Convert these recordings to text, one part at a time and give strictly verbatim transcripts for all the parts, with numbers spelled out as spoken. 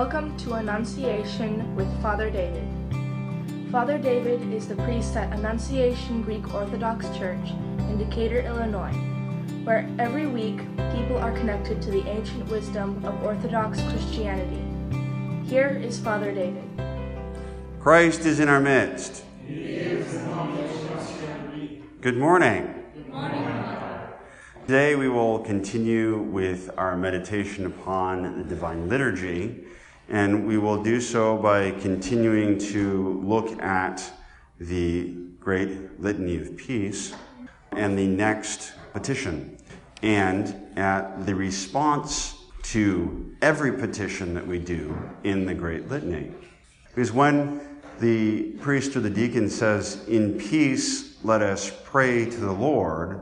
Welcome to Annunciation with Father David. Father David is the priest at Annunciation Greek Orthodox Church in Decatur, Illinois, where every week people are connected to the ancient wisdom of Orthodox Christianity. Here is Father David. Christ is in our midst. He is the foundation of Christianity. Good morning. Good morning. Today we will continue with our meditation upon the Divine Liturgy, and we will do so by continuing to look at the Great Litany of Peace and the next petition, and at the response to every petition that we do in the Great Litany. Because when the priest or the deacon says, "In peace let us pray to the Lord,"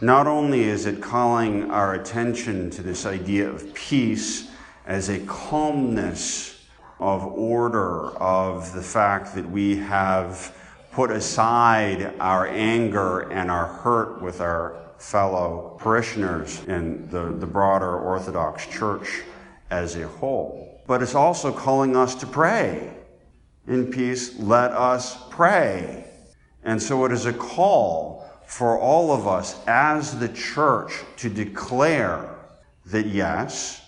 not only is it calling our attention to this idea of peace as a calmness of order, of the fact that we have put aside our anger and our hurt with our fellow parishioners in the, the broader Orthodox Church as a whole, but it's also calling us to pray. In peace, let us pray. And so it is a call for all of us as the church to declare that yes,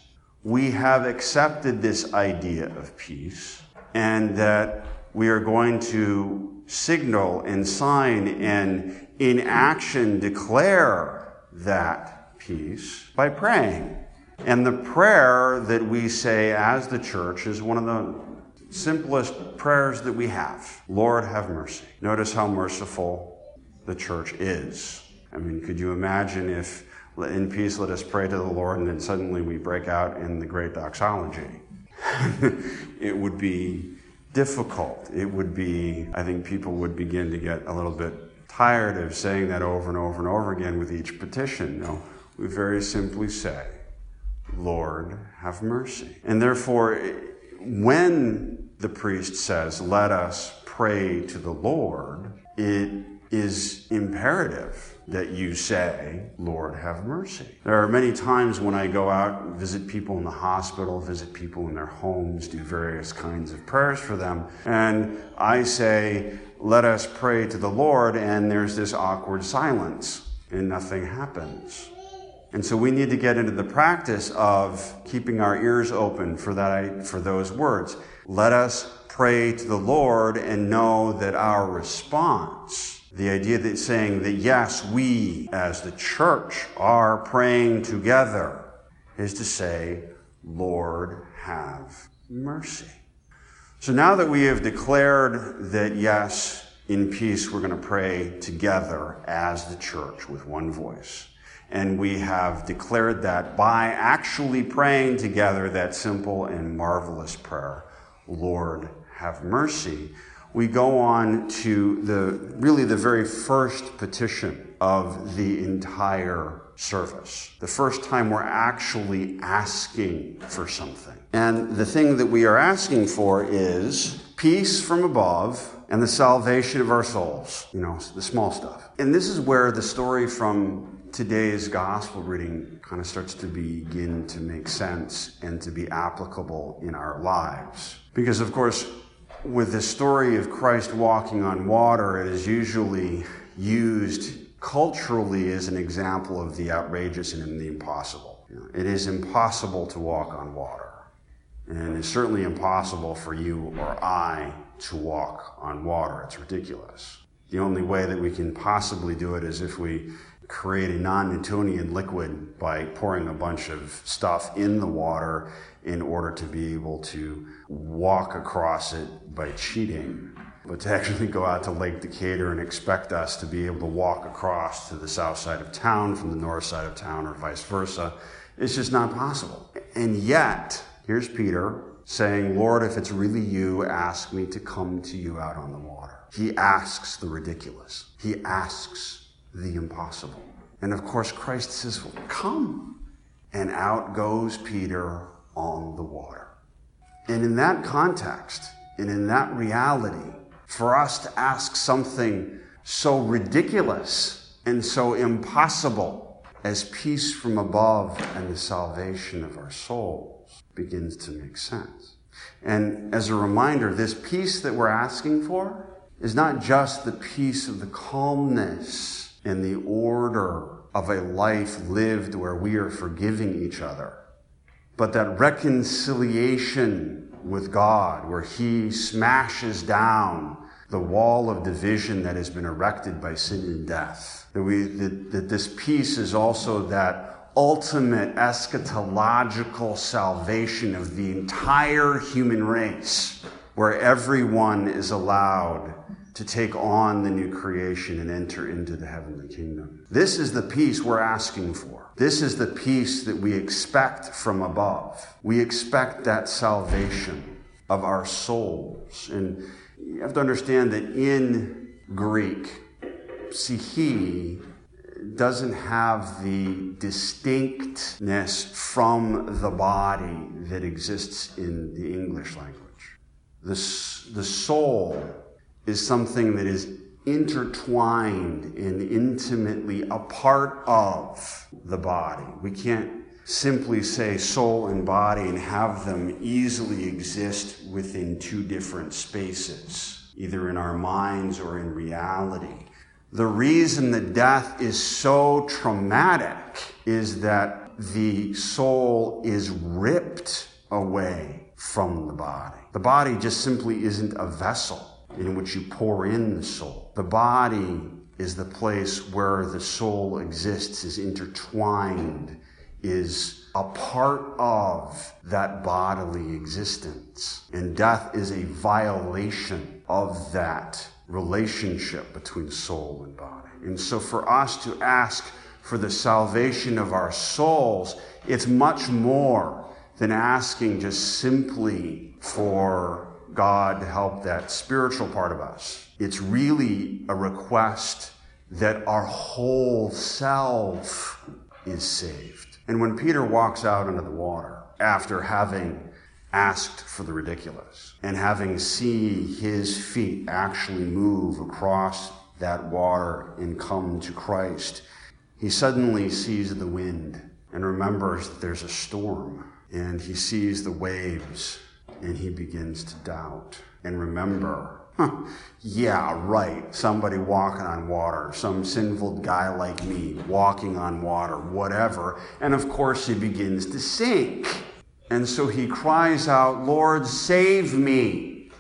we have accepted this idea of peace, and that we are going to signal and sign and in action declare that peace by praying. And the prayer that we say as the church is one of the simplest prayers that we have. Lord, have mercy. Notice how merciful the church is. I mean, could you imagine if in peace let us pray to the Lord and then suddenly we break out in the great doxology? It would be difficult. It would be, I think people would begin to get a little bit tired of saying that over and over and over again with each petition. No, we very simply say, Lord, have mercy. And therefore, when the priest says, let us pray to the Lord, it is imperative that you say, Lord, have mercy. There are many times when I go out and visit people in the hospital, visit people in their homes, do various kinds of prayers for them, and I say, let us pray to the Lord, and there's this awkward silence, and nothing happens. And so we need to get into the practice of keeping our ears open for that, for those words. Let us pray to the Lord, and know that our response, the idea that saying that, yes, we as the church are praying together, is to say, Lord, have mercy. So now that we have declared that, yes, in peace, we're going to pray together as the church with one voice, and we have declared that by actually praying together that simple and marvelous prayer, Lord, have mercy, we go on to the really the very first petition of the entire service. The first time we're actually asking for something. And the thing that we are asking for is peace from above and the salvation of our souls. You know, the small stuff. And this is where the story from today's gospel reading kind of starts to begin to make sense and to be applicable in our lives. Because, of course, with the story of Christ walking on water, it is usually used culturally as an example of the outrageous and the impossible. You know, it is impossible to walk on water. And it's certainly impossible for you or I to walk on water. It's ridiculous. The only way that we can possibly do it is if we create a non-Newtonian liquid by pouring a bunch of stuff in the water in order to be able to walk across it by cheating. But to actually go out to Lake Decatur and expect us to be able to walk across to the south side of town from the north side of town or vice versa, it's just not possible. And yet, here's Peter saying, Lord, if it's really you, ask me to come to you out on the water. He asks the ridiculous. He asks the impossible. And of course, Christ says, well, come. And out goes Peter on the water. And in that context, and in that reality, for us to ask something so ridiculous and so impossible as peace from above and the salvation of our souls begins to make sense. And as a reminder, this peace that we're asking for is not just the peace of the calmness and the order of a life lived where we are forgiving each other, but that reconciliation with God, where He smashes down the wall of division that has been erected by sin and death. That, we, that, that this peace is also that ultimate eschatological salvation of the entire human race, where everyone is allowed to take on the new creation and enter into the heavenly kingdom. This is the peace we're asking for. This is the peace that we expect from above. We expect that salvation of our souls. And you have to understand that in Greek, psyche doesn't have the distinctness from the body that exists in the English language. The, the soul is something that is intertwined and intimately a part of the body. We can't simply say soul and body and have them easily exist within two different spaces, either in our minds or in reality. The reason that death is so traumatic is that the soul is ripped away from the body. The body just simply isn't a vessel in which you pour in the soul. The body is the place where the soul exists, is intertwined, is a part of that bodily existence. And death is a violation of that relationship between soul and body. And so for us to ask for the salvation of our souls, it's much more than asking just simply for God to help that spiritual part of us. It's really a request that our whole self is saved. And when Peter walks out into the water, after having asked for the ridiculous, and having seen his feet actually move across that water and come to Christ, he suddenly sees the wind and remembers that there's a storm, and he sees the waves, and he begins to doubt and remember, huh, yeah, right, somebody walking on water, some sinful guy like me walking on water, whatever. And of course he begins to sink. And so he cries out, Lord, save me.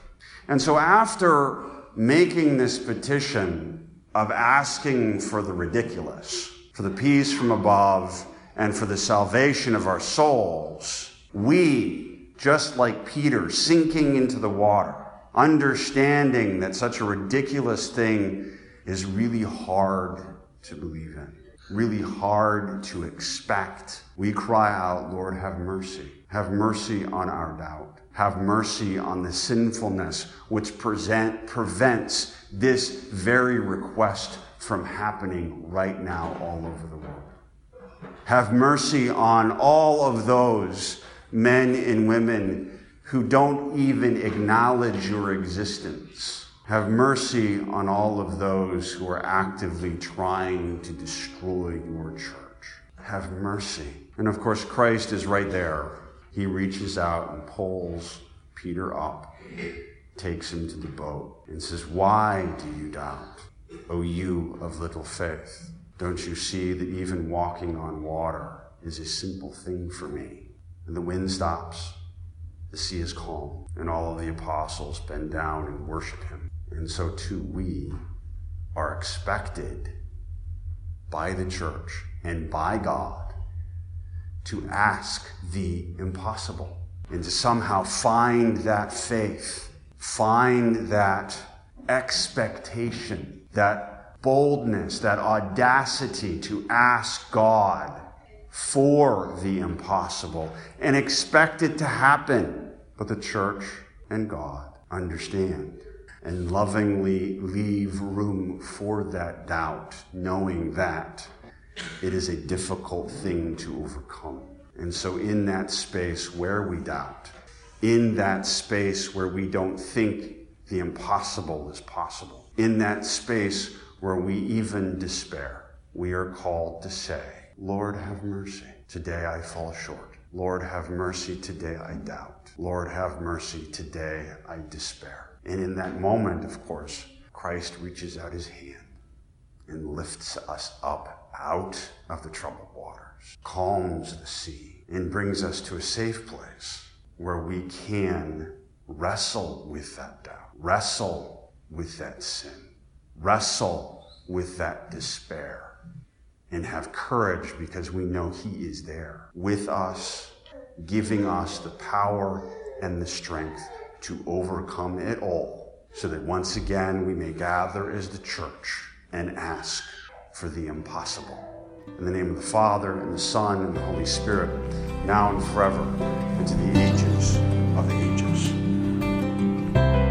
And so after making this petition of asking for the ridiculous, for the peace from above, and for the salvation of our souls, we, just like Peter, sinking into the water, understanding that such a ridiculous thing is really hard to believe in, really hard to expect. We cry out, Lord, have mercy. Have mercy on our doubt. Have mercy on the sinfulness which present, prevents this very request from happening right now all over the world. Have mercy on all of those men and women who don't even acknowledge your existence. Have mercy on all of those who are actively trying to destroy your church. Have mercy. And of course, Christ is right there. He reaches out and pulls Peter up, takes him to the boat, and says, "Why do you doubt, O you of little faith? Don't you see that even walking on water is a simple thing for me?" And the wind stops, the sea is calm, and all of the apostles bend down and worship him. And so too we are expected by the church and by God to ask the impossible and to somehow find that faith, find that expectation, that boldness, that audacity to ask God for the impossible and expect it to happen. But the church and God understand and lovingly leave room for that doubt, knowing that it is a difficult thing to overcome. And so in that space where we doubt, in that space where we don't think the impossible is possible, in that space where we even despair, we are called to say, Lord, have mercy. Today I fall short. Lord, have mercy, today I doubt. Lord, have mercy, today I despair. And in that moment, of course, Christ reaches out his hand and lifts us up out of the troubled waters, calms the sea, and brings us to a safe place where we can wrestle with that doubt, wrestle with that sin, wrestle with that despair, and have courage because we know he is there with us, giving us the power and the strength to overcome it all, so that once again we may gather as the church and ask for the impossible. In the name of the Father, and the Son, and the Holy Spirit, now and forever, and to the ages of the ages.